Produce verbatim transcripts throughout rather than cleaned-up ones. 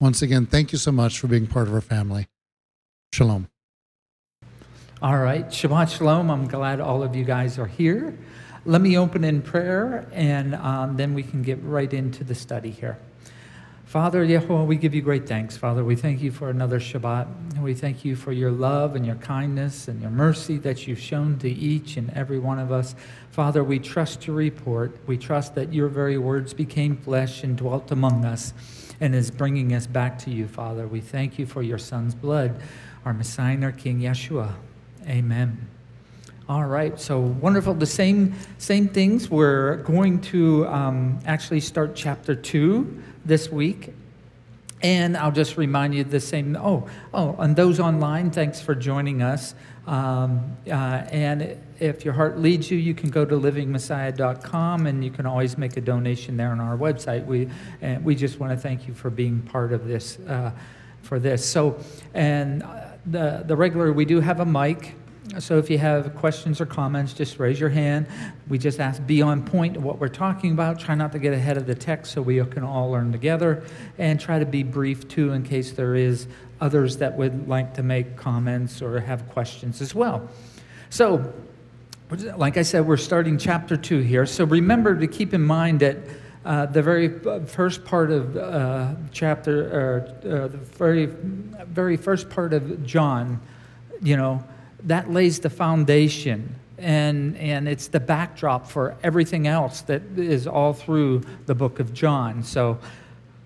Once again, thank you so much for being part of our family. Shalom. All right. Shabbat shalom. I'm glad all of you guys are here. Let me open in prayer, and um, then we can get right into the study here. Father, Yehovah, we give you great thanks, Father. We thank you for another Shabbat, and we thank you for your love and your kindness and your mercy that you've shown to each and every one of us. Father, we trust your report. We trust that your very words became flesh and dwelt among us, and is bringing us back to you, Father. We thank you for your Son's blood, our Messiah and our King, Yeshua. Amen. All right, so wonderful. The same same things. We're going to um, actually start chapter two this week. And I'll just remind you the same. Oh, oh, and those online, thanks for joining us. Um, uh, and if your heart leads you, you can go to living messiah dot com, and you can always make a donation there on our website. We and we just want to thank you for being part of this, uh, for this. So, and the the regular, we do have a mic. So if you have questions or comments, just raise your hand. We just ask, be on point of what we're talking about. Try not to get ahead of the text so we can all learn together. And try to be brief, too, in case there is others that would like to make comments or have questions as well. So, like I said, we're starting chapter two here. So remember to keep in mind that uh, the very first part of uh, chapter, or uh, the very, very first part of John, you know, that lays the foundation, and and it's the backdrop for everything else that is all through the book of John. So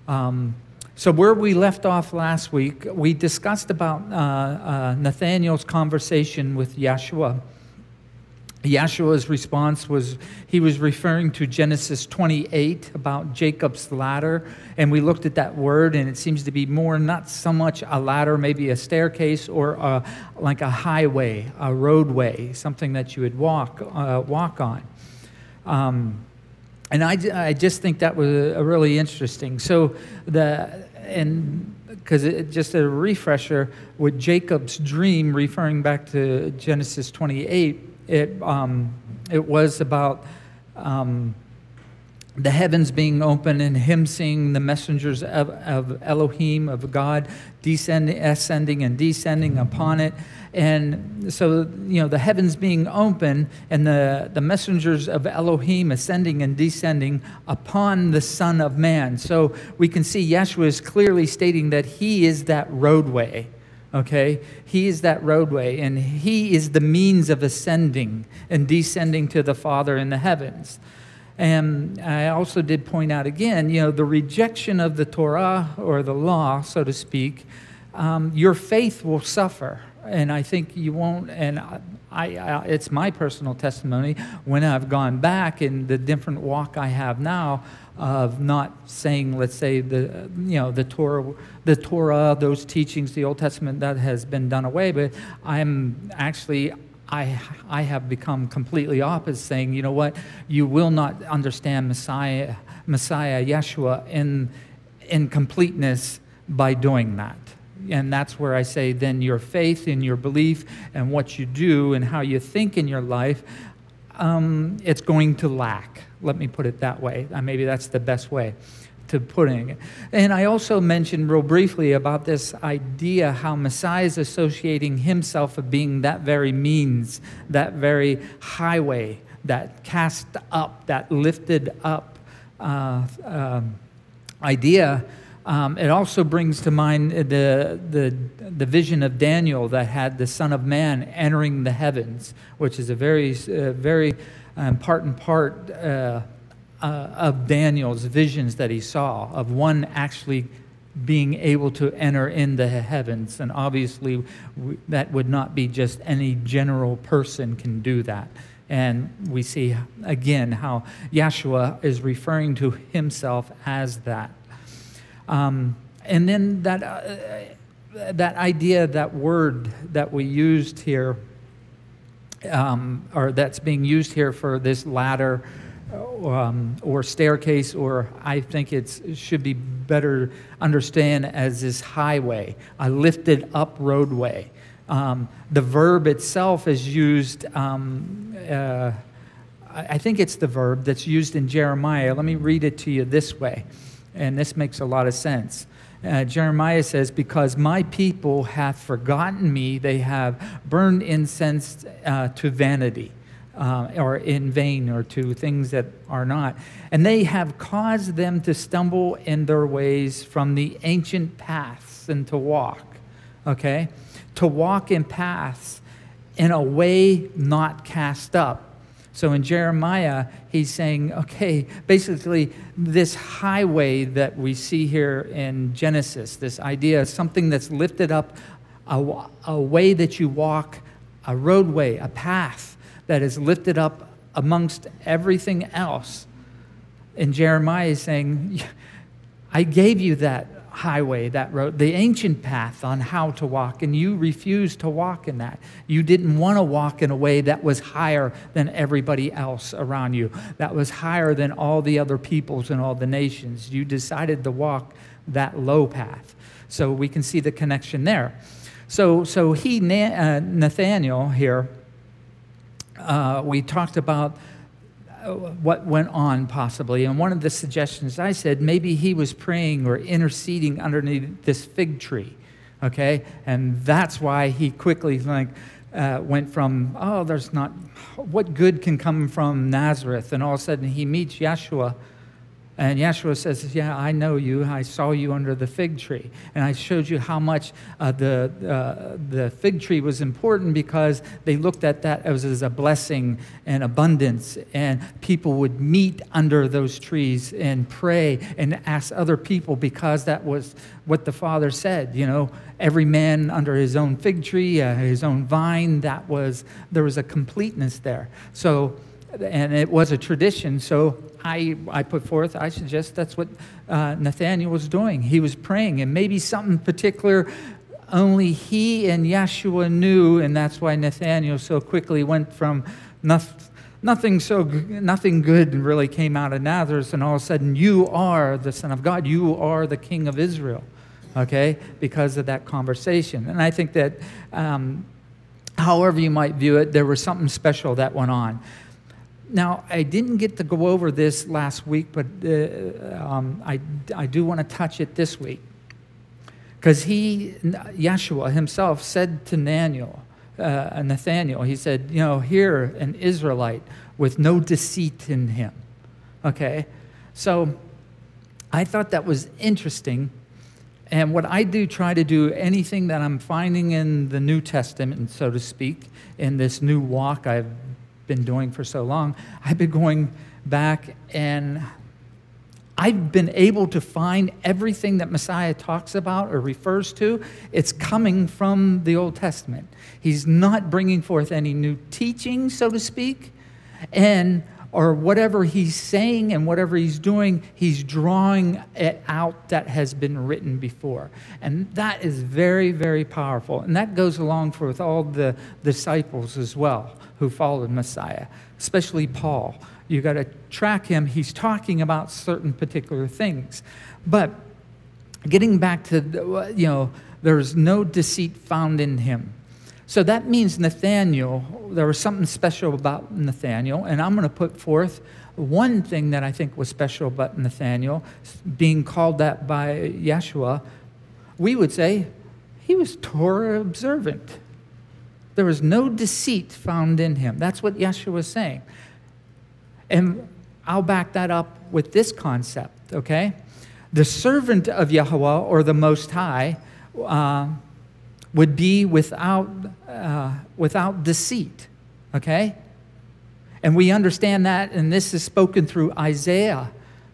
um, so where we left off last week, we discussed about uh, uh, Nathanael's conversation with Yeshua. Yeshua's response was, he was referring to Genesis twenty-eight about Jacob's ladder, and we looked at that word, and it seems to be more, not so much a ladder, maybe a staircase or a, like a highway, a roadway, something that you would walk uh, walk on. Um, and I, I just think that was a really interesting. So the and. Because it, just a refresher, with Jacob's dream, referring back to Genesis twenty-eight, it um, it was about um, the heavens being open and him seeing the messengers of, of Elohim, of God, descending, ascending and descending upon it. And so, you know, the heavens being open and the, the messengers of Elohim ascending and descending upon the Son of Man. So we can see Yeshua is clearly stating that he is that roadway, okay? He is that roadway, and he is the means of ascending and descending to the Father in the heavens. And I also did point out again, you know, the rejection of the Torah or the law, so to speak, um, your faith will suffer. And I think you won't, and I, I, it's my personal testimony, when I've gone back in the different walk I have now of not saying, let's say, the you know the Torah, the Torah, those teachings, the Old Testament, that has been done away, but I'm actually, I I have become completely opposite, saying, you know what, you will not understand Messiah, Messiah Yeshua in in completeness by doing that. And that's where I say then your faith and your belief and what you do and how you think in your life, um, it's going to lack. Let me put it that way. Uh, maybe that's the best way to putting it. And I also mentioned real briefly about this idea how Messiah is associating himself of being that very means, that very highway, that cast up, that lifted up uh, um, idea. Um, it also brings to mind the, the the vision of Daniel that had the Son of Man entering the heavens, which is a very, uh, very um, part and part uh, uh, of Daniel's visions that he saw, of one actually being able to enter into heavens. And obviously, we, that would not be just any general person can do that. And we see, again, how Yeshua is referring to himself as that. Um, And then that, uh, that idea, that word that we used here, um, or that's being used here for this ladder um, or staircase, or I think it's, it should be better understand as this highway, a lifted up roadway. Um, the verb itself is used, um, uh, I think it's the verb that's used in Jeremiah. Let me read it to you this way, and this makes a lot of sense. Uh, Jeremiah says, because my people have forgotten me, they have burned incense uh, to vanity, uh, or in vain, or to things that are not. And they have caused them to stumble in their ways from the ancient paths and to walk, okay? To walk in paths in a way not cast up. So in Jeremiah, he's saying, okay, basically this highway that we see here in Genesis, this idea of something that's lifted up, a, a way that you walk, a roadway, a path that is lifted up amongst everything else. And Jeremiah is saying, I gave you that highway, that road, the ancient path on how to walk, and you refused to walk in that. You didn't want to walk in a way that was higher than everybody else around you, that was higher than all the other peoples and all the nations. You decided to walk that low path. So we can see the connection there. So, so he, Nathanael here, uh, we talked about what went on possibly. And one of the suggestions I said, maybe he was praying or interceding underneath this fig tree, okay? And that's why he quickly like uh, went from, oh, there's not, what good can come from Nazareth? And all of a sudden he meets Yeshua, and Yeshua says, yeah, I know you. I saw you under the fig tree. And I showed you how much uh, the, uh, the fig tree was important, because they looked at that as, as a blessing and abundance. And people would meet under those trees and pray and ask other people, because that was what the Father said. You know, every man under his own fig tree, uh, his own vine, that was, there was a completeness there. So, and it was a tradition. So I, I put forth, I suggest that's what uh, Nathanael was doing. He was praying, and maybe something particular only he and Yeshua knew, and that's why Nathanael so quickly went from nothing, nothing so nothing good really came out of Nazareth, and all of a sudden, you are the Son of God, you are the King of Israel, okay, because of that conversation. And I think that um, however you might view it, there was something special that went on. Now, I didn't get to go over this last week, but uh, um, I, I do want to touch it this week. Because he, Yeshua himself, said to Nathanael, uh, Nathanael, he said, you know, here, an Israelite with no deceit in him. Okay? So, I thought that was interesting. And what I do, try to do anything that I'm finding in the New Testament, so to speak, in this new walk I've been doing for so long, I've been going back, and I've been able to find everything that Messiah talks about or refers to. It's coming from the Old Testament. He's not bringing forth any new teaching, so to speak, and or whatever he's saying and whatever he's doing, he's drawing it out that has been written before. And that is very, very powerful. And that goes along for with all the disciples as well who followed Messiah, especially Paul. You got to track him. He's talking about certain particular things. But getting back to, you know, there's no deceit found in him. So that means Nathanael, there was something special about Nathanael, and I'm going to put forth one thing that I think was special about Nathanael, being called that by Yeshua. We would say he was Torah observant. There was no deceit found in him. That's what Yeshua was saying. And I'll back that up with this concept, okay? The servant of Yehovah, or the Most High, uh, would be without, uh, without deceit, okay? And we understand that, and this is spoken through Isaiah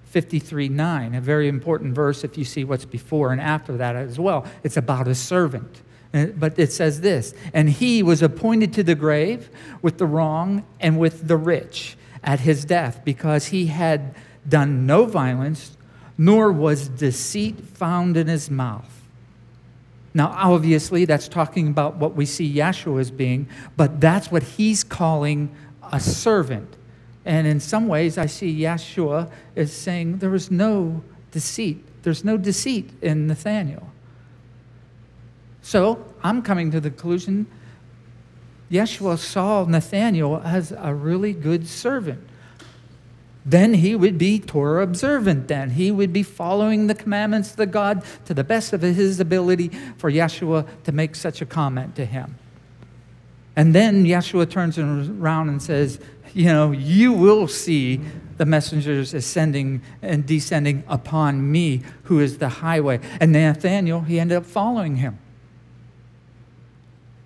fifty-three nine, a very important verse if you see what's before and after that as well. It's about a servant, but it says this, and he was appointed to the grave with the wrong and with the rich at his death, because he had done no violence, nor was deceit found in his mouth. Now, obviously, that's talking about what we see Yeshua as being, but that's what he's calling a servant. And in some ways, I see Yeshua as saying there was no deceit. There's no deceit in Nathanael. So I'm coming to the conclusion Yeshua saw Nathanael as a really good servant. Then he would be Torah observant then. He would be following the commandments of the God to the best of his ability for Yeshua to make such a comment to him. And then Yeshua turns around and says, you know, you will see the messengers ascending and descending upon me, who is the highway. And Nathanael, he ended up following him.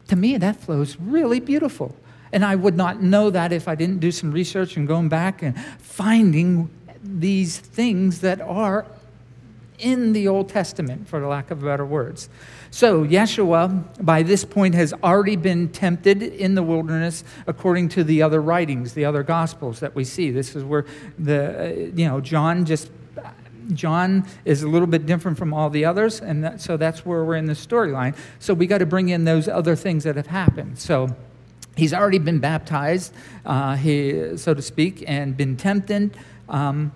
To me, that flow's really beautiful. And I would not know that if I didn't do some research and going back and finding these things that are in the Old Testament, for lack of better words. So Yeshua, by this point, has already been tempted in the wilderness according to the other writings, the other Gospels that we see. This is where the, you know, John just... John is a little bit different from all the others, and that, so that's where we're in the storyline. So we got to bring in those other things that have happened. So he's already been baptized, uh, he, so to speak, and been tempted. Um,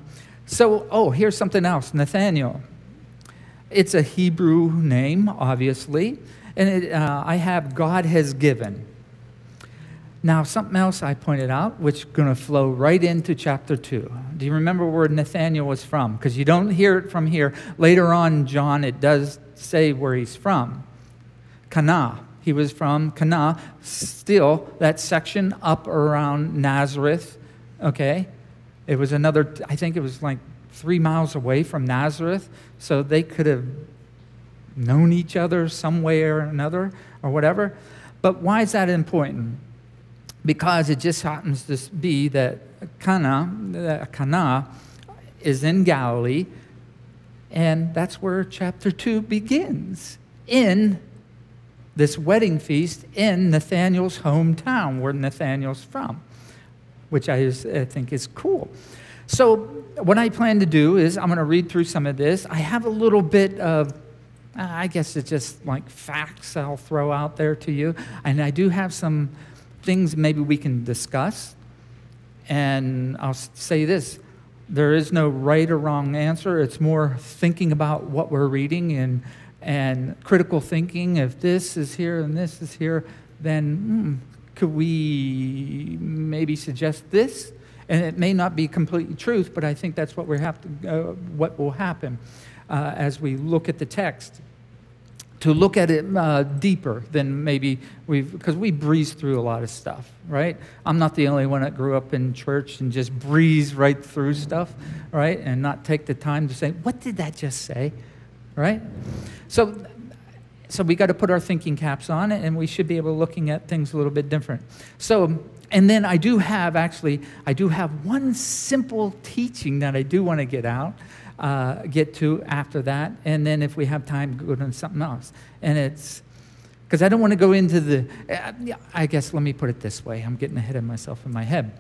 so, oh, here's something else, Nathanael. It's a Hebrew name, obviously, and it, uh, I have God has given. Now, something else I pointed out, which is going to flow right into chapter two. Do you remember where Nathanael was from? Because you don't hear it from here. Later on, John, it does say where he's from. Cana. He was from Cana, still that section up around Nazareth, okay? It was another, I think it was like three miles away from Nazareth, so they could have known each other some way or another or whatever. But why is that important? Because it just happens to be that Cana, Cana is in Galilee, and that's where chapter two begins, in this wedding feast in Nathanael's hometown, where Nathanael's from, which I, just, I think is cool. So what I plan to do is I'm going to read through some of this. I have a little bit of, I guess it's just like facts I'll throw out there to you, and I do have some things maybe we can discuss. And I'll say this, there is no right or wrong answer. It's more thinking about what we're reading and, and critical thinking. If this is here and this is here, then hmm, could we maybe suggest this? And it may not be completely truth, but I think that's what we have to, uh, what will happen uh, as we look at the text. To look at it uh, deeper than maybe we've, because we breeze through a lot of stuff, right? I'm not the only one that grew up in church and just breeze right through stuff, right? And not take the time to say, what did that just say, right? So, so we got to put our thinking caps on, and we should be able to looking at things a little bit different. So, and then I do have, actually, I do have one simple teaching that I do want to get out. Uh, get to after that, and then if we have time, go to something else. And it's, because I don't want to go into the, I guess let me put it this way, I'm getting ahead of myself in my head.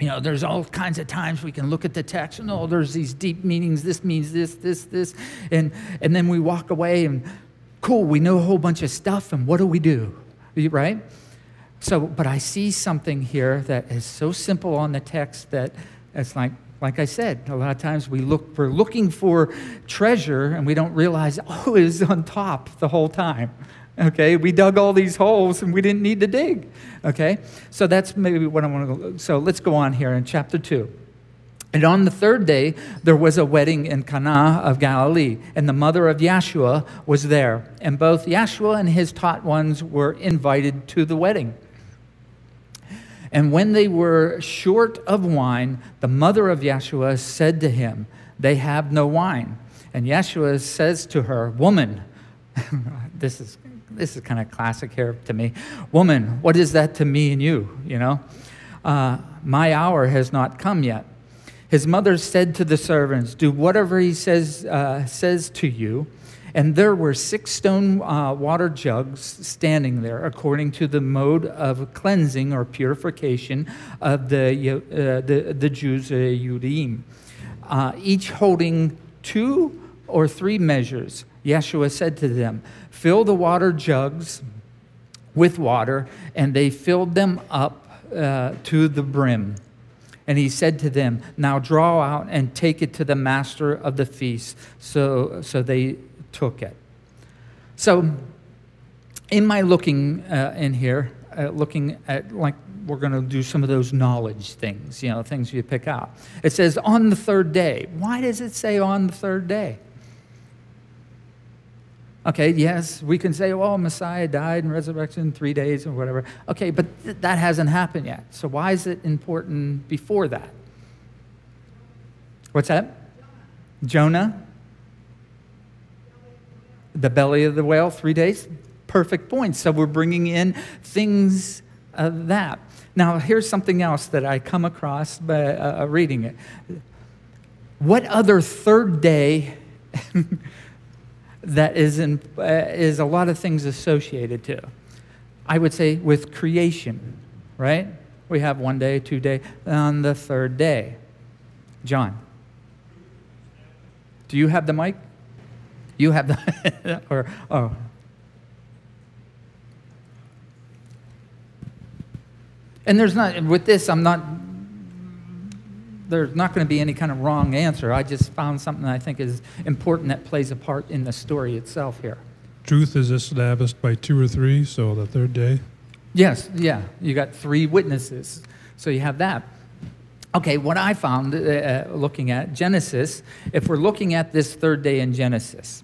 You know, there's all kinds of times we can look at the text, and oh, there's these deep meanings, this means this, this, this, and, and then we walk away, and cool, we know a whole bunch of stuff, and what do we do, right? So, but I see something here that is so simple on the text that it's like, Like I said, a lot of times we look, we're looking for treasure and we don't realize, oh, it's on top the whole time, okay? We dug all these holes and we didn't need to dig, okay? So that's maybe what I want to, so let's go on here in chapter two. And on the third day, there was a wedding in Cana of Galilee, and the mother of Yeshua was there. And both Yeshua and his taught ones were invited to the wedding. And when they were short of wine, the mother of Yeshua said to him, they have no wine. And Yeshua says to her, woman, this is this is kind of classic here to me. Woman, what is that to me and you, you know? Uh, my hour has not come yet. His mother said to the servants, do whatever he says, uh, says to you. And there were six stone uh, water jugs standing there, according to the mode of cleansing or purification of the uh, the, the Jews, uh, Judeans, uh, each holding two or three measures, Yeshua said to them, fill the water jugs with water, and they filled them up uh, to the brim. And he said to them, now draw out and take it to the master of the feast. So, so they took it. So in my looking uh, in here, uh, looking at, like, we're going to do some of those knowledge things, you know, things you pick out. It says on the third day. Why does it say on the third day? Okay, yes, we can say, well, Messiah died and resurrection in three days or whatever. Okay, but th that hasn't happened yet. So why is it important before that? What's that? Jonah? The belly of the whale, three days? Perfect point. So we're bringing in things of that. Now, here's something else that I come across by uh, reading it. What other third day... that is, in, uh, is a lot of things associated to. I would say with creation, right? We have one day, two day, on the third day. John, do you have the mic? You have the, or, oh. And there's not, with this, I'm not, there's not going to be any kind of wrong answer. I just found something I think is important that plays a part in the story itself here. Truth is established by two or three, so the third day. Yes, yeah. You got three witnesses, so you have that. Okay, what I found uh, looking at Genesis, if we're looking at this third day in Genesis,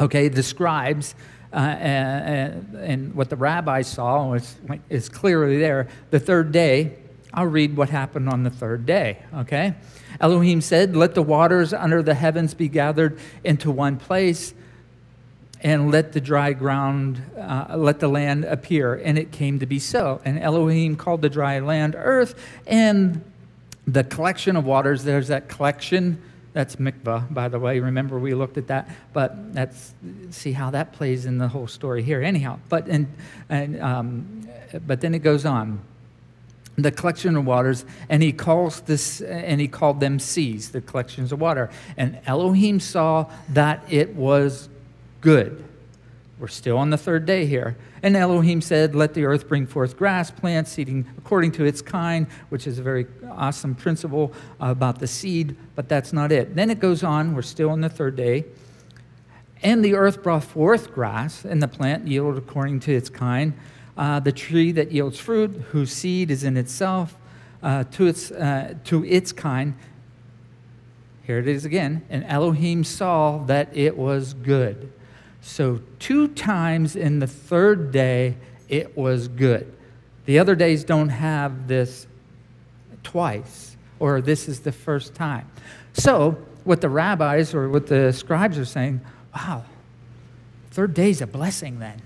okay, the scribes uh, and, and what the rabbis saw is, is clearly there, the third day. I'll read what happened on the third day, okay? Elohim said, let the waters under the heavens be gathered into one place, and let the dry ground, uh, let the land appear. And it came to be so. And Elohim called the dry land earth, and the collection of waters, there's that collection, that's mikvah, by the way. Remember, we looked at that, but that's, see how that plays in the whole story here. Anyhow, but, and, and, um, but then it goes on. The collection of waters, and he calls this, and he called them seas, the collections of water. And Elohim saw that it was good. We're still on the third day here. And Elohim said, let the earth bring forth grass, plants, seeding according to its kind, which is a very awesome principle about the seed, but that's not it. Then it goes on, we're still on the third day. And the earth brought forth grass, and the plant yielded according to its kind. Uh, the tree that yields fruit, whose seed is in itself, uh, to, its, uh, to its kind. Here it is again. And Elohim saw that it was good. So two times in the third day, it was good. The other days don't have this twice, or this is the first time. So what the rabbis or what the scribes are saying, wow, third day's a blessing then.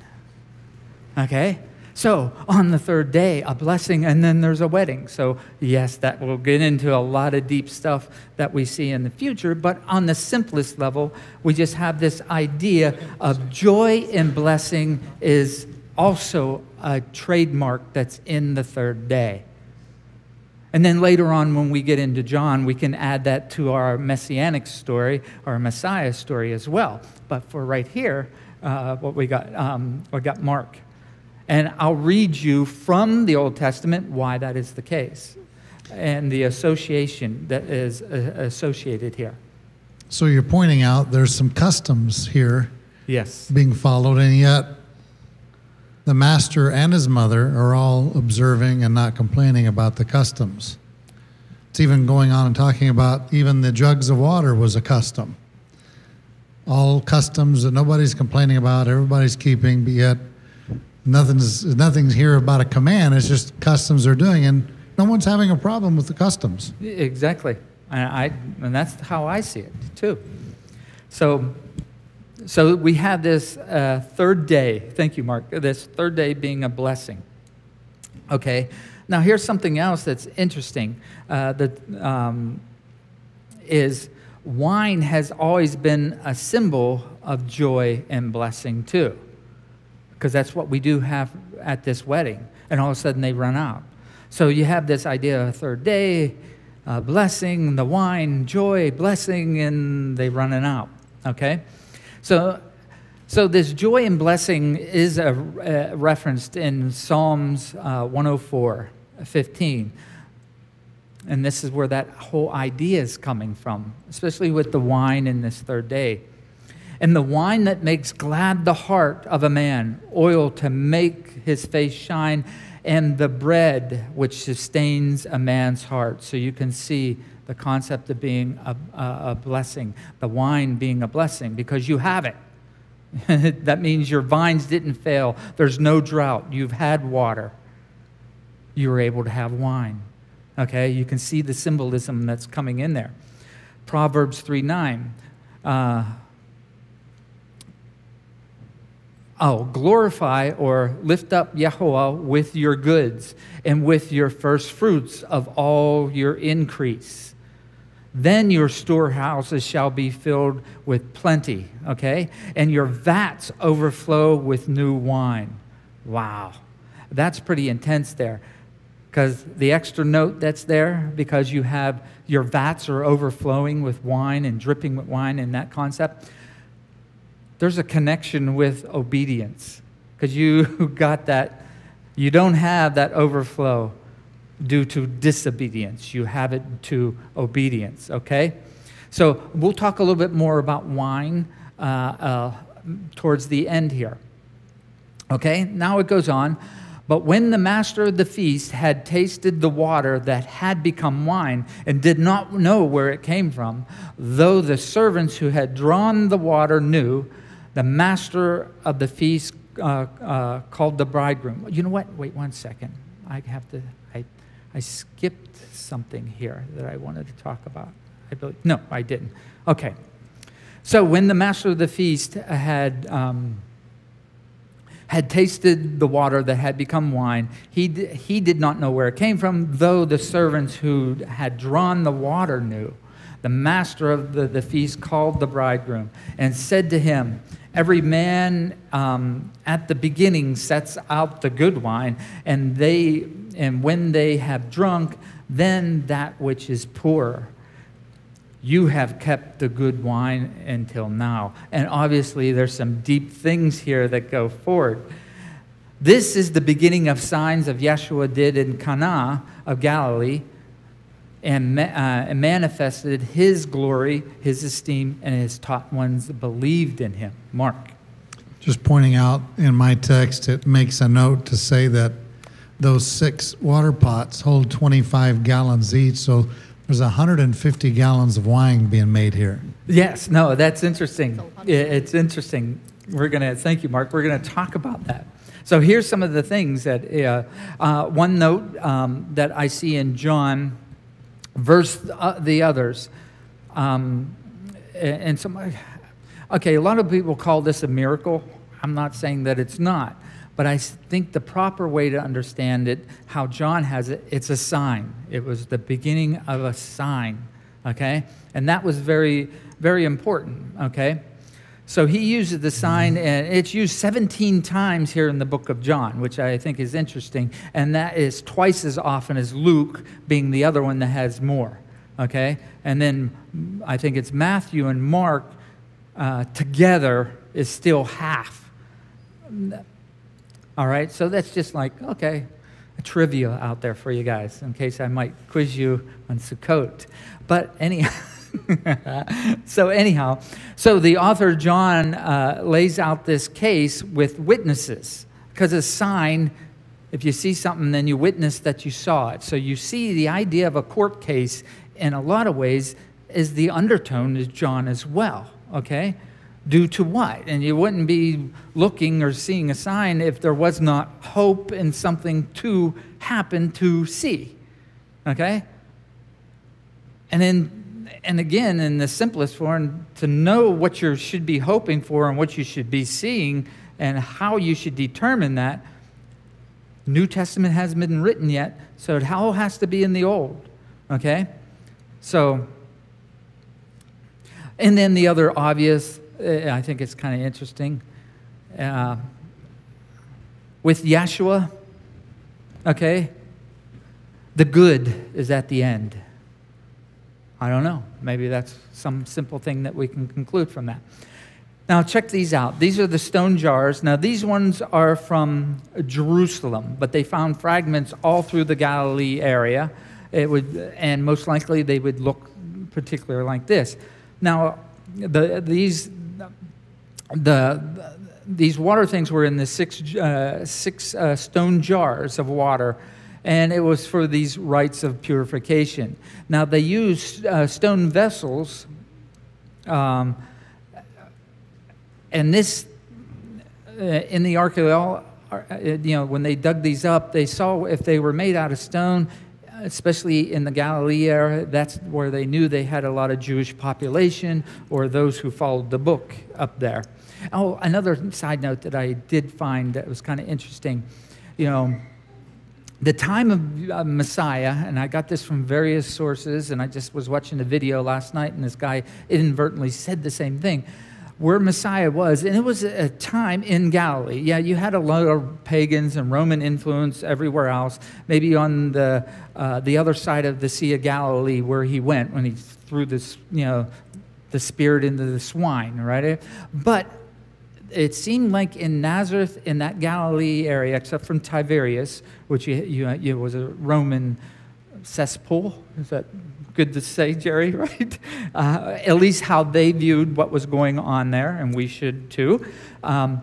Okay? So, on the third day, a blessing, and then there's a wedding. So, yes, that will get into a lot of deep stuff that we see in the future, but on the simplest level, we just have this idea of joy and blessing is also a trademark that's in the third day. And then later on, when we get into John, we can add that to our messianic story, our Messiah story as well. But for right here, uh, what we got, um, we got Mark. And I'll read you from the Old Testament why that is the case and the association that is associated here. So you're pointing out there's some customs here, yes, being followed, and yet the master and his mother are all observing and not complaining about the customs. It's even going on and talking about even the jugs of water was a custom. All customs that nobody's complaining about, everybody's keeping, but yet Nothing's nothing's here about a command. It's just customs are doing, and no one's having a problem with the customs. Exactly, and I and that's how I see it too. So, so we have this uh, third day. Thank you, Mark. This third day being a blessing. Okay, now here's something else that's interesting. Uh, that um, is wine has always been a symbol of joy and blessing too. Because that's what we do have at this wedding. And all of a sudden they run out. So you have this idea of a third day, uh, blessing, the wine, joy, blessing, and they're running out, okay? So, so this joy and blessing is a, uh, referenced in Psalms uh, one oh four, fifteen. And this is where that whole idea is coming from, especially with the wine in this third day. And the wine that makes glad the heart of a man, oil to make his face shine, and the bread which sustains a man's heart. So you can see the concept of being a, a, a blessing, the wine being a blessing, because you have it. That means your vines didn't fail. There's no drought. You've had water. You were able to have wine. Okay, you can see the symbolism that's coming in there. Proverbs three nine. Uh, oh, glorify or lift up Yehovah with your goods and with your first fruits of all your increase. Then your storehouses shall be filled with plenty, okay? And your vats overflow with new wine. Wow, that's pretty intense there. Because the extra note that's there, because you have your vats are overflowing with wine and dripping with wine in that concept, there's a connection with obedience. Because you got that, you don't have that overflow due to disobedience. You have it to obedience, okay? So we'll talk a little bit more about wine uh, uh, towards the end here. Okay, now it goes on. But when the master of the feast had tasted the water that had become wine and did not know where it came from, though the servants who had drawn the water knew, the master of the feast uh, uh, called the bridegroom. You know what? Wait one second. I have to, I, I skipped something here that I wanted to talk about. I believe, no, I didn't. Okay. So when the master of the feast had... Um, had tasted the water that had become wine, he, he did not know where it came from, though the servants who had drawn the water knew. The master of the, the feast called the bridegroom and said to him, every man um, at the beginning sets out the good wine, and, they, and when they have drunk, then that which is poorer. You have kept the good wine until now. And obviously there's some deep things here that go forward. This is the beginning of signs of Yeshua did in Cana of Galilee and, uh, and manifested his glory, his esteem, and his taught ones believed in him. Mark. Just pointing out in my text, it makes a note to say that those six water pots hold twenty-five gallons each. So there's one hundred fifty gallons of wine being made here. Yes, no, that's interesting. It's interesting. We're going to, thank you, Mark. We're going to talk about that. So here's some of the things that, uh, uh, one note um, that I see in John versus uh, the others. Um, and some, okay, a lot of people call this a miracle. I'm not saying that it's not, but I think the proper way to understand it, how John has it, it's a sign. It was the beginning of a sign, okay? And that was very, very important, okay? So he uses the sign, and it's used seventeen times here in the book of John, which I think is interesting, and that is twice as often as Luke being the other one that has more, okay? And then I think it's Matthew and Mark uh, together is still half. All right, so that's just like, okay, a trivia out there for you guys in case I might quiz you on Sukkot. But anyhow, so anyhow, so the author John uh, lays out this case with witnesses because a sign, if you see something, then you witness that you saw it. So you see the idea of a court case in a lot of ways is the undertone is John as well, okay? Due to what? And you wouldn't be looking or seeing a sign if there was not hope in something to happen to see. Okay? And then, and again, in the simplest form, to know what you should be hoping for and what you should be seeing and how you should determine that, New Testament hasn't been written yet, so it all has to be in the Old. Okay? So, and then the other obvious, I think it's kind of interesting. Uh, with Yeshua, okay, the good is at the end. I don't know. Maybe that's some simple thing that we can conclude from that. Now, check these out. These are the stone jars. Now, these ones are from Jerusalem, but they found fragments all through the Galilee area. It would, and most likely, they would look particular like this. Now, the, these the these water things were in the six uh, six uh, stone jars of water, and it was for these rites of purification. Now, they used uh, stone vessels. Um, And this, uh, in the archaeology, you know, when they dug these up, they saw if they were made out of stone, especially in the Galilee area, that's where they knew they had a lot of Jewish population or those who followed the book up there. Oh, another side note that I did find that was kind of interesting, you know, the time of uh, Messiah, and I got this from various sources, and I just was watching a video last night, and this guy inadvertently said the same thing. Where Messiah was, and it was a time in Galilee. Yeah, you had a lot of pagans and Roman influence everywhere else, maybe on the uh, the other side of the Sea of Galilee where he went when he threw this, you know, the spirit into the swine, right? But it seemed like in Nazareth, in that Galilee area, except from Tiberias, which you, you, you was a Roman cesspool, is that good to say, Jerry, right? Uh, at least how they viewed what was going on there, and we should too. Um,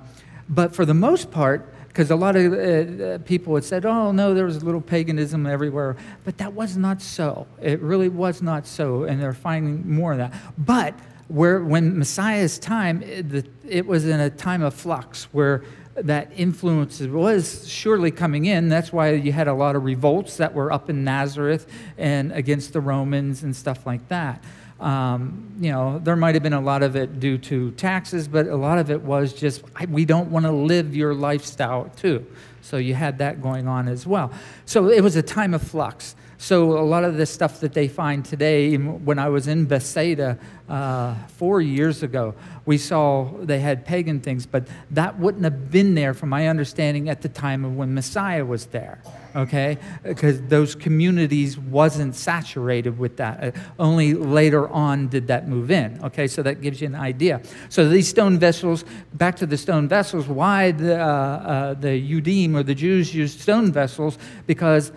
but for the most part, because a lot of uh, people had said, oh, no, there was a little paganism everywhere. But that was not so. It really was not so, and they're finding more of that. But where, when Messiah's time, it, it was in a time of flux where that influence was surely coming in. That's why you had a lot of revolts that were up in Nazareth and against the Romans and stuff like that. Um, you know, there might have been a lot of it due to taxes, but a lot of it was just, we don't want to live your lifestyle too. So you had that going on as well. So it was a time of flux. So a lot of the stuff that they find today, when I was in Bethsaida uh, four years ago, we saw they had pagan things, but that wouldn't have been there, from my understanding, at the time of when Messiah was there, okay? Because those communities wasn't saturated with that. Only later on did that move in, okay? So that gives you an idea. So these stone vessels, back to the stone vessels, why the, uh, uh, the Judean or the Jews used stone vessels, because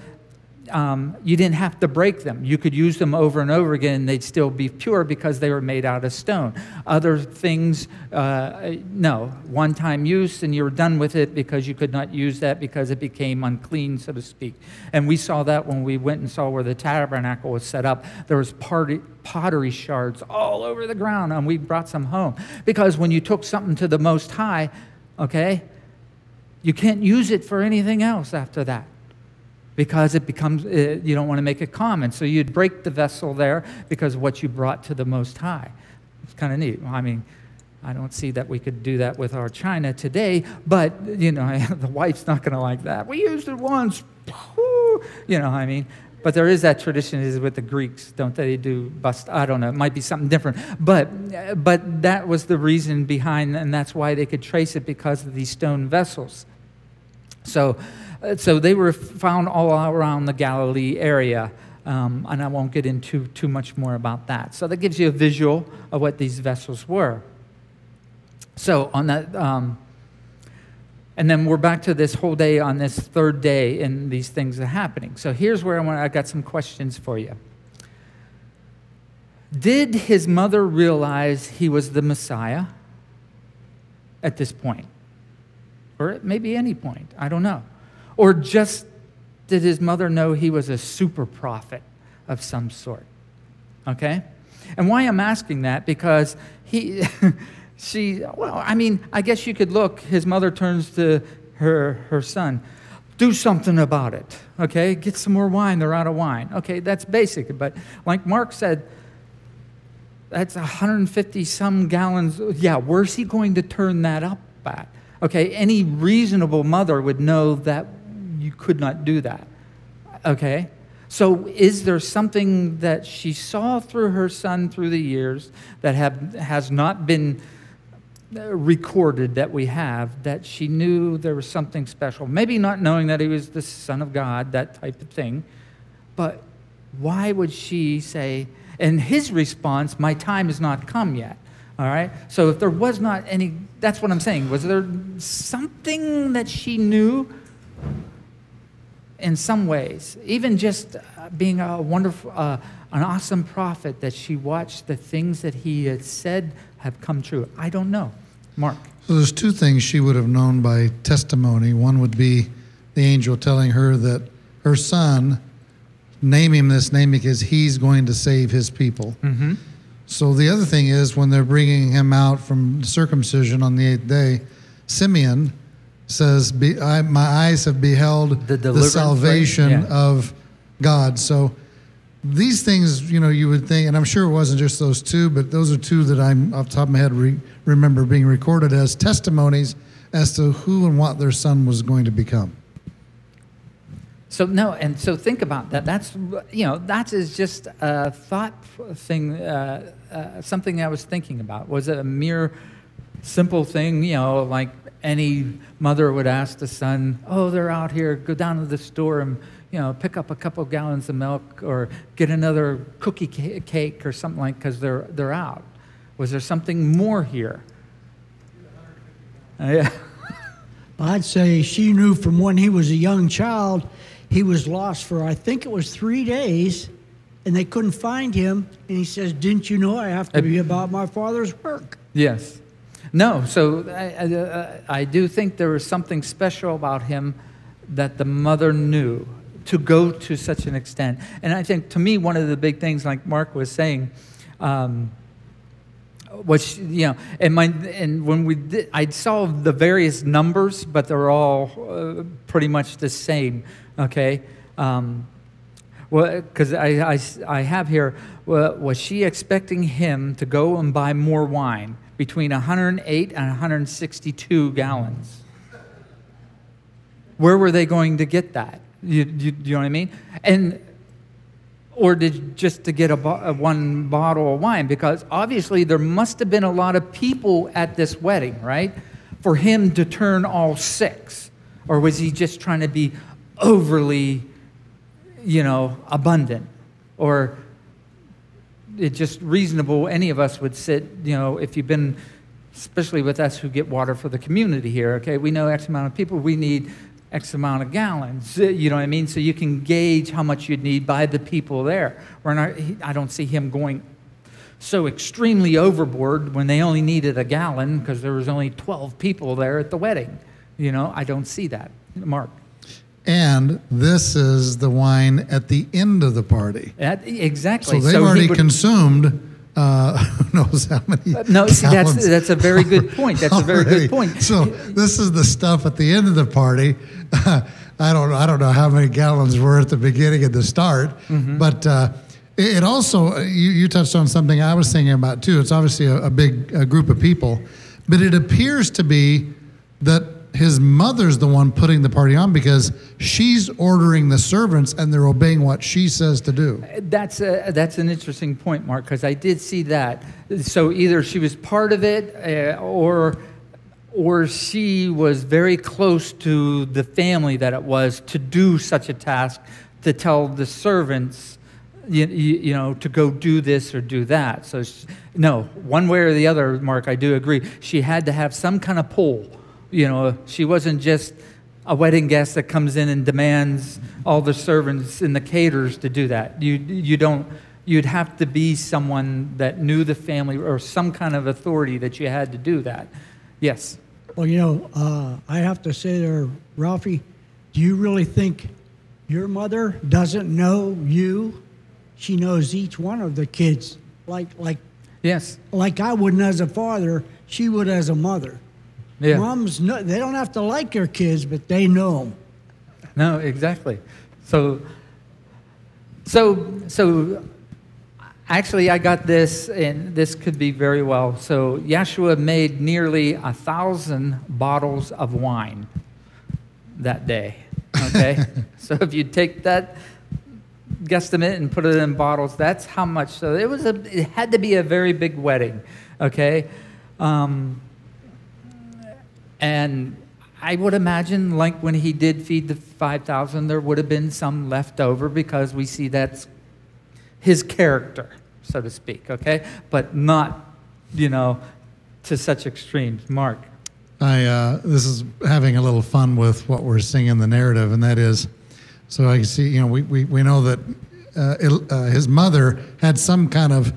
Um, you didn't have to break them. You could use them over and over again, and they'd still be pure because they were made out of stone. Other things, uh, no, one-time use, and you were done with it because you could not use that because it became unclean, so to speak. And we saw that when we went and saw where the tabernacle was set up. There was party, pottery shards all over the ground, and we brought some home. Because when you took something to the Most High, okay, you can't use it for anything else after that. Because it becomes, you don't want to make it common. So you'd break the vessel there because of what you brought to the Most High. It's kind of neat. I mean, I don't see that we could do that with our china today, but, you know, the wife's not going to like that. We used it once. You know, I mean, but there is that tradition is with the Greeks. Don't they do bust? I don't know. It might be something different. But, but that was the reason behind, and that's why they could trace it because of these stone vessels. So... So they were found all around the Galilee area, um, and I won't get into too much more about that. So that gives you a visual of what these vessels were. So on that, um, and then we're back to this whole day on this third day, and these things are happening. So here's where I want. I got some questions for you. Did his mother realize he was the Messiah at this point, or at maybe any point? I don't know. Or just did his mother know he was a super prophet of some sort? Okay? And why I'm asking that, because he, she, well, I mean, I guess you could look, his mother turns to her, her son, do something about it, okay? Get some more wine, they're out of wine. Okay, that's basic, but like Mark said, that's one hundred fifty some gallons. Yeah, where's he going to turn that up at? Okay, any reasonable mother would know that you could not do that, okay? So is there something that she saw through her son through the years that have, has not been recorded that we have, that she knew there was something special? Maybe not knowing that he was the Son of God, that type of thing, but why would she say, And his response, my time has not come yet. All right? So if there was not any, that's what I'm saying. Was there something that she knew in some ways? Even just being a wonderful, uh, an awesome prophet, that she watched the things that he had said have come true. I don't know. Mark. So there's two things she would have known by testimony. One would be the angel telling her that her son, name him this name because he's going to save his people. Mm-hmm. So the other thing is when they're bringing him out from circumcision on the eighth day, Simeon says, Be, I, my eyes have beheld the, the salvation yeah. of God. So these things, you know, you would think, and I'm sure it wasn't just those two, but those are two that I'm off the top of my head re, remember being recorded as testimonies as to who and what their son was going to become. So, no, and so think about that. That's, you know, that is just a thought thing, uh, uh, something I was thinking about. Was it a mere simple thing, you know, like any mother would ask the son, oh, they're out here, go down to the store and, you know, pick up a couple gallons of milk or get another cookie cake or something like because they're, they're out. Was there something more here? Uh, yeah. I'd say she knew from when he was a young child. He was lost for, I think it was three days, and they couldn't find him. And he says, didn't you know I have to be about my father's work? Yes. No, so I, I, I do think there was something special about him that the mother knew to go to such an extent. And I think, to me, one of the big things, like Mark was saying, um, which, you know, and, my, and when we did, I saw the various numbers, but they're all uh, pretty much the same, okay? Um, well, because I, I, I have here, well, was she expecting him to go and buy more wine? Between one hundred eight and one hundred sixty-two gallons. Where were they going to get that? You, you, you know what I mean? And... Or did just to get a, bo- a one bottle of wine? Because obviously there must have been a lot of people at this wedding, right? For him to turn all six. Or was he just trying to be overly, you know, abundant? Or it just reasonable, any of us would sit, you know, if you've been, especially with us who get water for the community here, okay? We know X amount of people, we need... X amount of gallons, you know what I mean? So you can gauge how much you'd need by the people there. We're not, I don't see him going so extremely overboard when they only needed a gallon because there was only twelve people there at the wedding. You know, I don't see that. Mark. And this is the wine at the end of the party. At, exactly. So they've so already would, consumed... Uh, who knows how many uh, no, see, that's, that's a very good point. That's a very good point. So this is the stuff at the end of the party. Uh, I don't I don't know how many gallons were at the beginning and the start, mm-hmm. but uh, it, it also, you, you touched on something I was thinking about too. It's obviously a, a big a group of people, but it appears to be that his mother's the one putting the party on because she's ordering the servants and they're obeying what she says to do. That's a, that's an interesting point, Mark, because I did see that. So either she was part of it uh, or or she was very close to the family that it was to do such a task, to tell the servants, you, you, you know, to go do this or do that. So she, no, one way or the other, Mark, I do agree. She had to have some kind of pull. You know, she wasn't just a wedding guest that comes in and demands all the servants and the caterers to do that. You you don't, you'd have to be someone that knew the family or some kind of authority that you had to do that. Yes. Well, you know, uh, I have to say there, Ralphie, do you really think your mother doesn't know you? She knows each one of the kids. Like, like, yes. Like I wouldn't as a father, she would as a mother. Yeah. Moms, no, they don't have to like their kids, but they know them. No, exactly. So, so, so, actually, I got this, and this could be very well. So, Yeshua made nearly a thousand bottles of wine that day. Okay, so if you take that guesstimate and put it in bottles, that's how much. So it was a, it had to be a very big wedding. Okay. Um, And I would imagine, like when he did feed the five thousand, there would have been some left over because we see that's his character, so to speak, okay? But not, you know, to such extremes. Mark. I, uh, this is having a little fun with what we're seeing in the narrative, and that is, so I can see, you know, we, we, we know that uh, it, uh, his mother had some kind of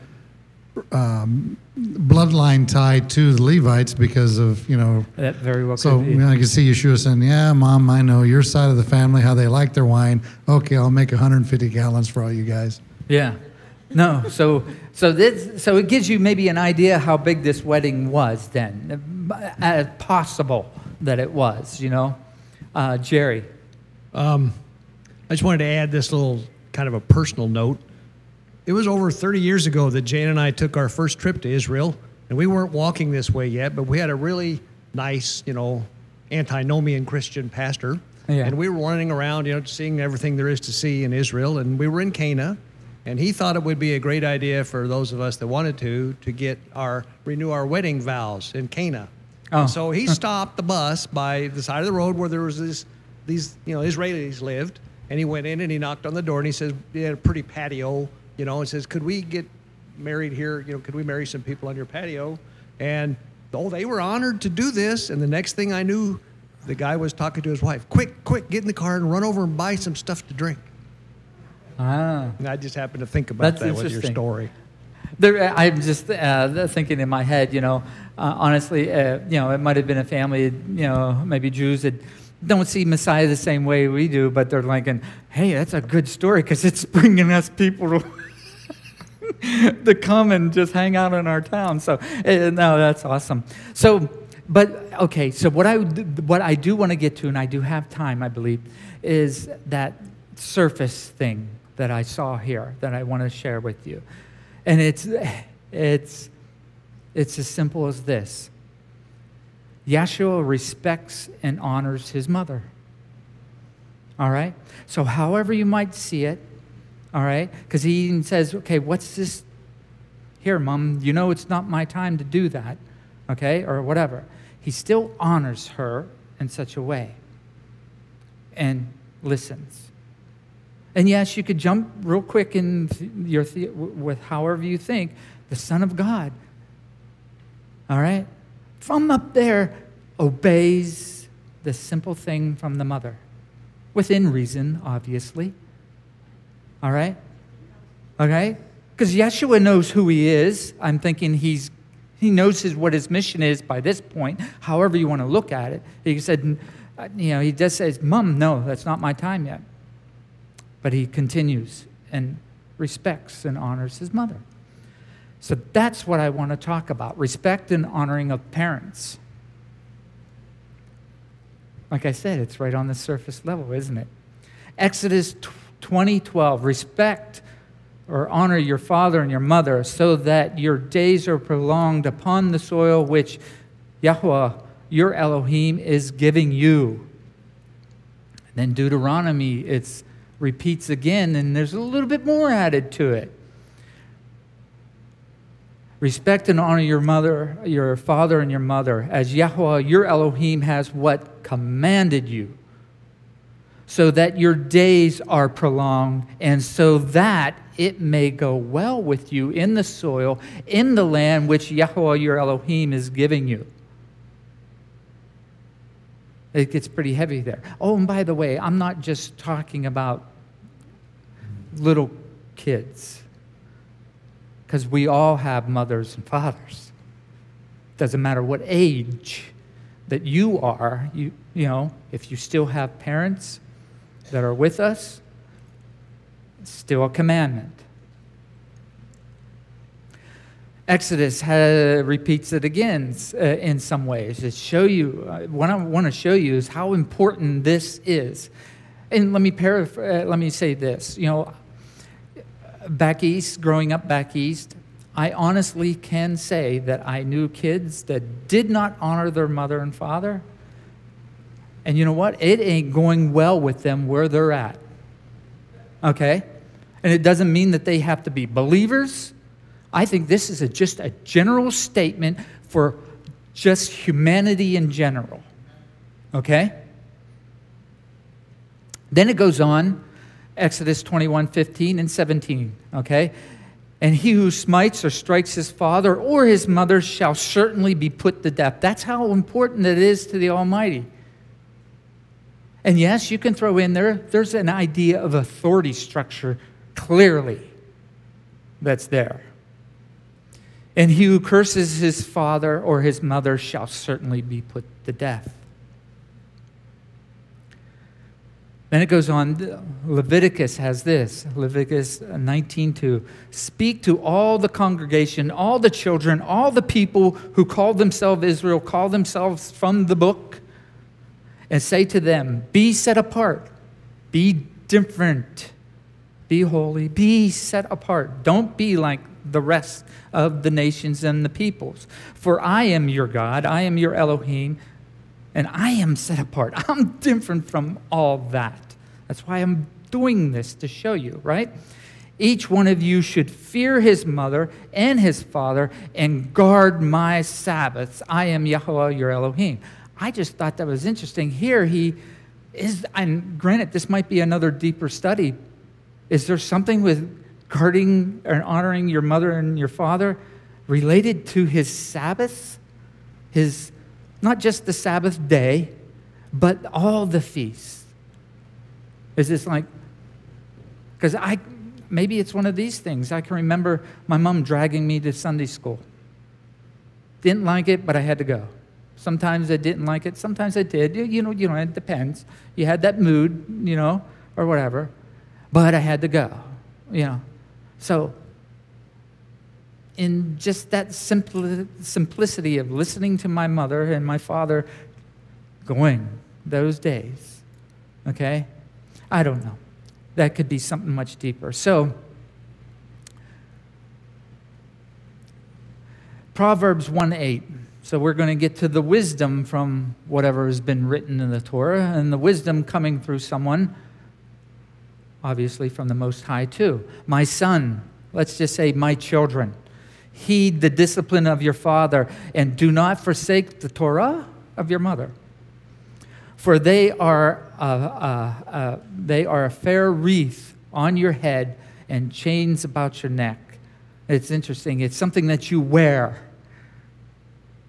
um, bloodline tie to the Levites because of, you know. That very well so, could be. You know, I can see Yeshua saying, yeah, Mom, I know your side of the family, how they like their wine. Okay, I'll make one hundred fifty gallons for all you guys. Yeah. No, so so this, so it gives you maybe an idea how big this wedding was then. As possible that it was, you know. Uh, Jerry. Um, I just wanted to add this little kind of a personal note. It was over thirty years ago that Jane and I took our first trip to Israel, and we weren't walking this way yet, but we had a really nice, you know, antinomian Christian pastor. Yeah. And we were running around, you know, seeing everything there is to see in Israel, and we were in Cana. And he thought it would be a great idea for those of us that wanted to, to get our, renew our wedding vows in Cana. Oh. And so he stopped the bus by the side of the road where there was this, these, you know, Israelis lived. And he went in and he knocked on the door and he says, he had a pretty patio, you know, and says, could we get married here? You know, could we marry some people on your patio? And oh, they were honored to do this. And the next thing I knew, the guy was talking to his wife, quick, quick, get in the car and run over and buy some stuff to drink. Ah. And I just happened to think about that with your story. There, I'm just uh, thinking in my head, you know, uh, honestly, uh, you know, it might have been a family, you know, maybe Jews that don't see Messiah the same way we do, but they're thinking, hey, that's a good story because it's bringing us people to, to come and just hang out in our town. So, uh, no, that's awesome. So, but, okay, so what I, what I do want to get to, and I do have time, I believe, is that surface thing that I saw here that I want to share with you. And it's, it's, it's as simple as this. Yeshua respects and honors his mother. All right? So however you might see it, all right? Because he even says, okay, what's this? Here, Mom, you know it's not my time to do that, okay? Or whatever. He still honors her in such a way and listens. And yes, you could jump real quick in your the with however you think, the Son of God, all right, from up there, obeys the simple thing from the mother, within reason, obviously, all right, okay, because Yeshua knows who he is. I'm thinking he's he knows his what his mission is by this point. However you want to look at it, he said, you know, he just says, "Mom, no, that's not my time yet." But he continues and respects and honors his mother. So that's what I want to talk about, respect and honoring of parents. Like I said, it's right on the surface level, isn't it? Exodus twenty twelve, respect or honor your father and your mother so that your days are prolonged upon the soil which Yahuwah, your Elohim, is giving you. And then Deuteronomy, it's repeats again, and there's a little bit more added to it. Respect and honor your mother, your father and your mother, as Yahuwah, your Elohim, has what commanded you, so that your days are prolonged, and so that it may go well with you in the soil, in the land which Yahuwah, your Elohim, is giving you. It gets pretty heavy there. Oh, and by the way, I'm not just talking about little kids, because we all have mothers and fathers. Doesn't matter what age that you are, you, you know, if you still have parents that are with us, it's still a commandment. Exodus has, repeats it again uh, in some ways. To show you, uh, what I want to show you is how important this is. And let me paraphr- uh, let me say this. You know, back east, growing up back east, I honestly can say that I knew kids that did not honor their mother and father. And you know what? It ain't going well with them where they're at. Okay? And it doesn't mean that they have to be believers. I think this is a, just a general statement for just humanity in general, okay? Then it goes on, Exodus twenty-one, fifteen and seventeen, okay? And he who smites or strikes his father or his mother shall certainly be put to death. That's how important it is to the Almighty. And yes, you can throw in there, there's an idea of authority structure clearly that's there. And he who curses his father or his mother shall certainly be put to death. Then it goes on, Leviticus has this, Leviticus nineteen two, speak to all the congregation, all the children, all the people who call themselves Israel, call themselves from the book, and say to them, be set apart, be different, be holy, be set apart. Don't be like the rest of the nations and the peoples. For I am your God, I am your Elohim, and I am set apart. I'm different from all that. That's why I'm doing this, to show you, right? Each one of you should fear his mother and his father and guard my Sabbaths. I am Yehovah, your Elohim. I just thought that was interesting. Here he is, and granted, this might be another deeper study. Is there something with guarding and honoring your mother and your father related to his Sabbaths? His Not just the Sabbath day, but all the feasts. Is this like, because I, maybe it's one of these things. I can remember my mom dragging me to Sunday school. Didn't like it, but I had to go. Sometimes I didn't like it, sometimes I did. You, you know, you know, it depends. You had that mood, you know, or whatever. But I had to go, you know. So, in just that simpli simplicity of listening to my mother and my father going those days, okay? I don't know. That could be something much deeper. So, Proverbs one eight. So we're going to get to the wisdom from whatever has been written in the Torah, and the wisdom coming through someone, obviously from the Most High too. My son, let's just say my children, heed the discipline of your father, and do not forsake the Torah of your mother. For they are, uh, uh, uh, they are a fair wreath on your head and chains about your neck. It's interesting. It's something that you wear.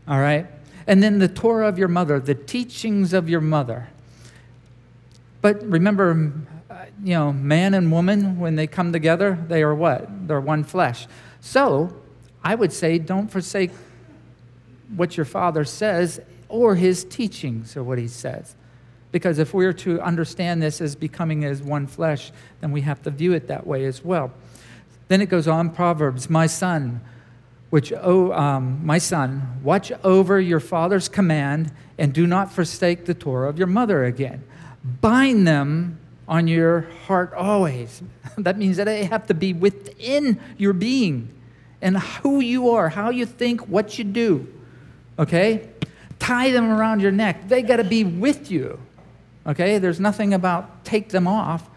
All right? And then the Torah of your mother, the teachings of your mother. But remember, you know, man and woman, when they come together, they are what? They're one flesh. So, I would say don't forsake what your father says or his teachings or what he says. Because if we are to understand this as becoming as one flesh, then we have to view it that way as well. Then it goes on, Proverbs, my son, which, oh, um, my son, watch over your father's command and do not forsake the Torah of your mother again. Bind them on your heart always. That means that they have to be within your being. And who you are, how you think, what you do, okay? Tie them around your neck. They got to be with you, okay? There's nothing about take them off.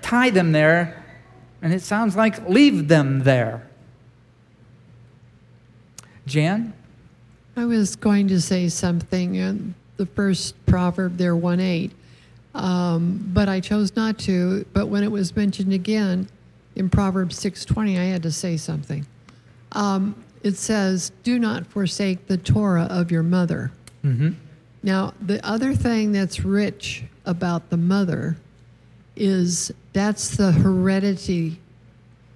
Tie them there, and it sounds like leave them there. Jan? I was going to say something in the first proverb there, one eight, um, but I chose not to. But when it was mentioned again in Proverbs six twenty, I had to say something. Um, it says, do not forsake the Torah of your mother. Mm-hmm. Now, the other thing that's rich about the mother is that's the heredity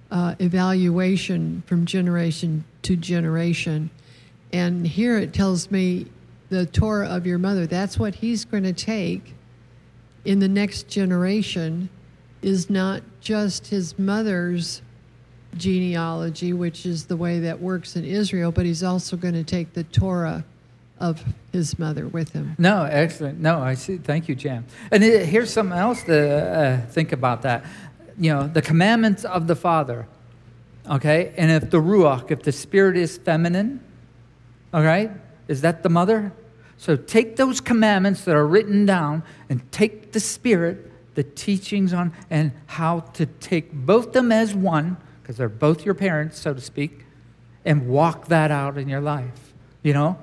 uh, evaluation from generation to generation. And here it tells me the Torah of your mother, that's what he's going to take in the next generation, is not just his mother's genealogy, which is the way that works in Israel, but he's also going to take the Torah of his mother with him. No, excellent. No, I see. Thank you, Jan. And it, here's something else to uh, think about that. You know, the commandments of the Father, okay? And if the Ruach, if the Spirit is feminine, all right, is that the mother? So take those commandments that are written down and take the Spirit, the teachings on, and how to take both them as one, because they're both your parents, so to speak, and walk that out in your life, you know?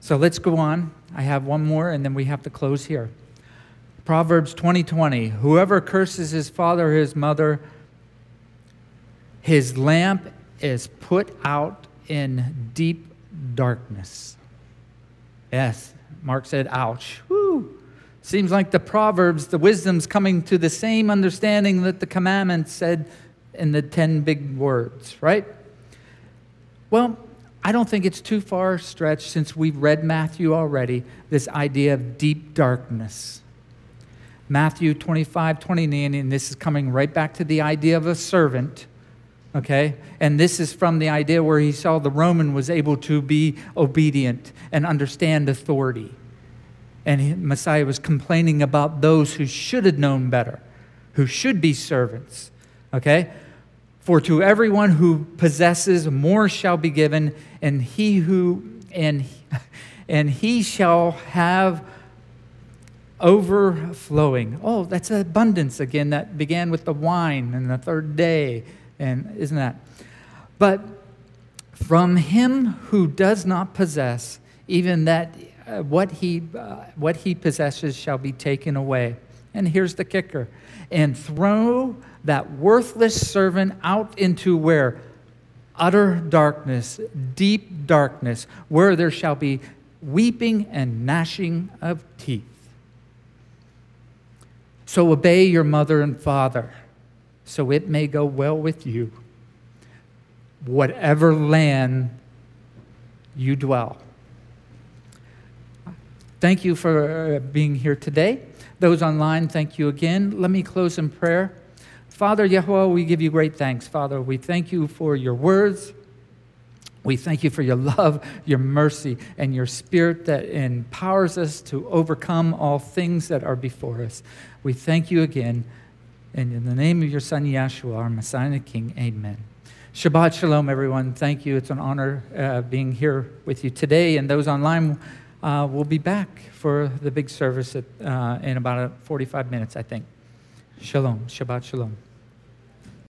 So let's go on. I have one more, and then we have to close here. Proverbs twenty twenty, whoever curses his father or his mother, His lamp is put out in deep darkness. Yes, Mark said, ouch. Woo. Seems like the Proverbs, the wisdom's coming to the same understanding that the commandments said in the ten big words, right? Well, I don't think it's too far stretched, since we've read Matthew already, this idea of deep darkness. Matthew twenty-five twenty-nine, and this is coming right back to the idea of a servant, okay? And this is from the idea where he saw the Roman was able to be obedient and understand authority. And Messiah was complaining about those who should have known better, who should be servants, okay? For to everyone who possesses, more shall be given, and he who and and he shall have overflowing. Oh, that's abundance again. That began with the wine and the third day, and isn't that? But from him who does not possess, even that uh, what he uh, what he possesses shall be taken away. And here's the kicker: and throw that worthless servant out into where? Utter darkness, deep darkness, where there shall be weeping and gnashing of teeth. So obey your mother and father, so it may go well with you, whatever land you dwell. Thank you for being here today. Those online, thank you again. Let me close in prayer. Father, Yehovah, we give you great thanks. Father, we thank you for your words. We thank you for your love, your mercy, and your spirit that empowers us to overcome all things that are before us. We thank you again. And in the name of your son, Yeshua, our Messiah and King, amen. Shabbat shalom, everyone. Thank you. It's an honor uh, being here with you today. And those online uh, will be back for the big service at, uh, in about forty-five minutes, I think. Shalom. Shabbat shalom.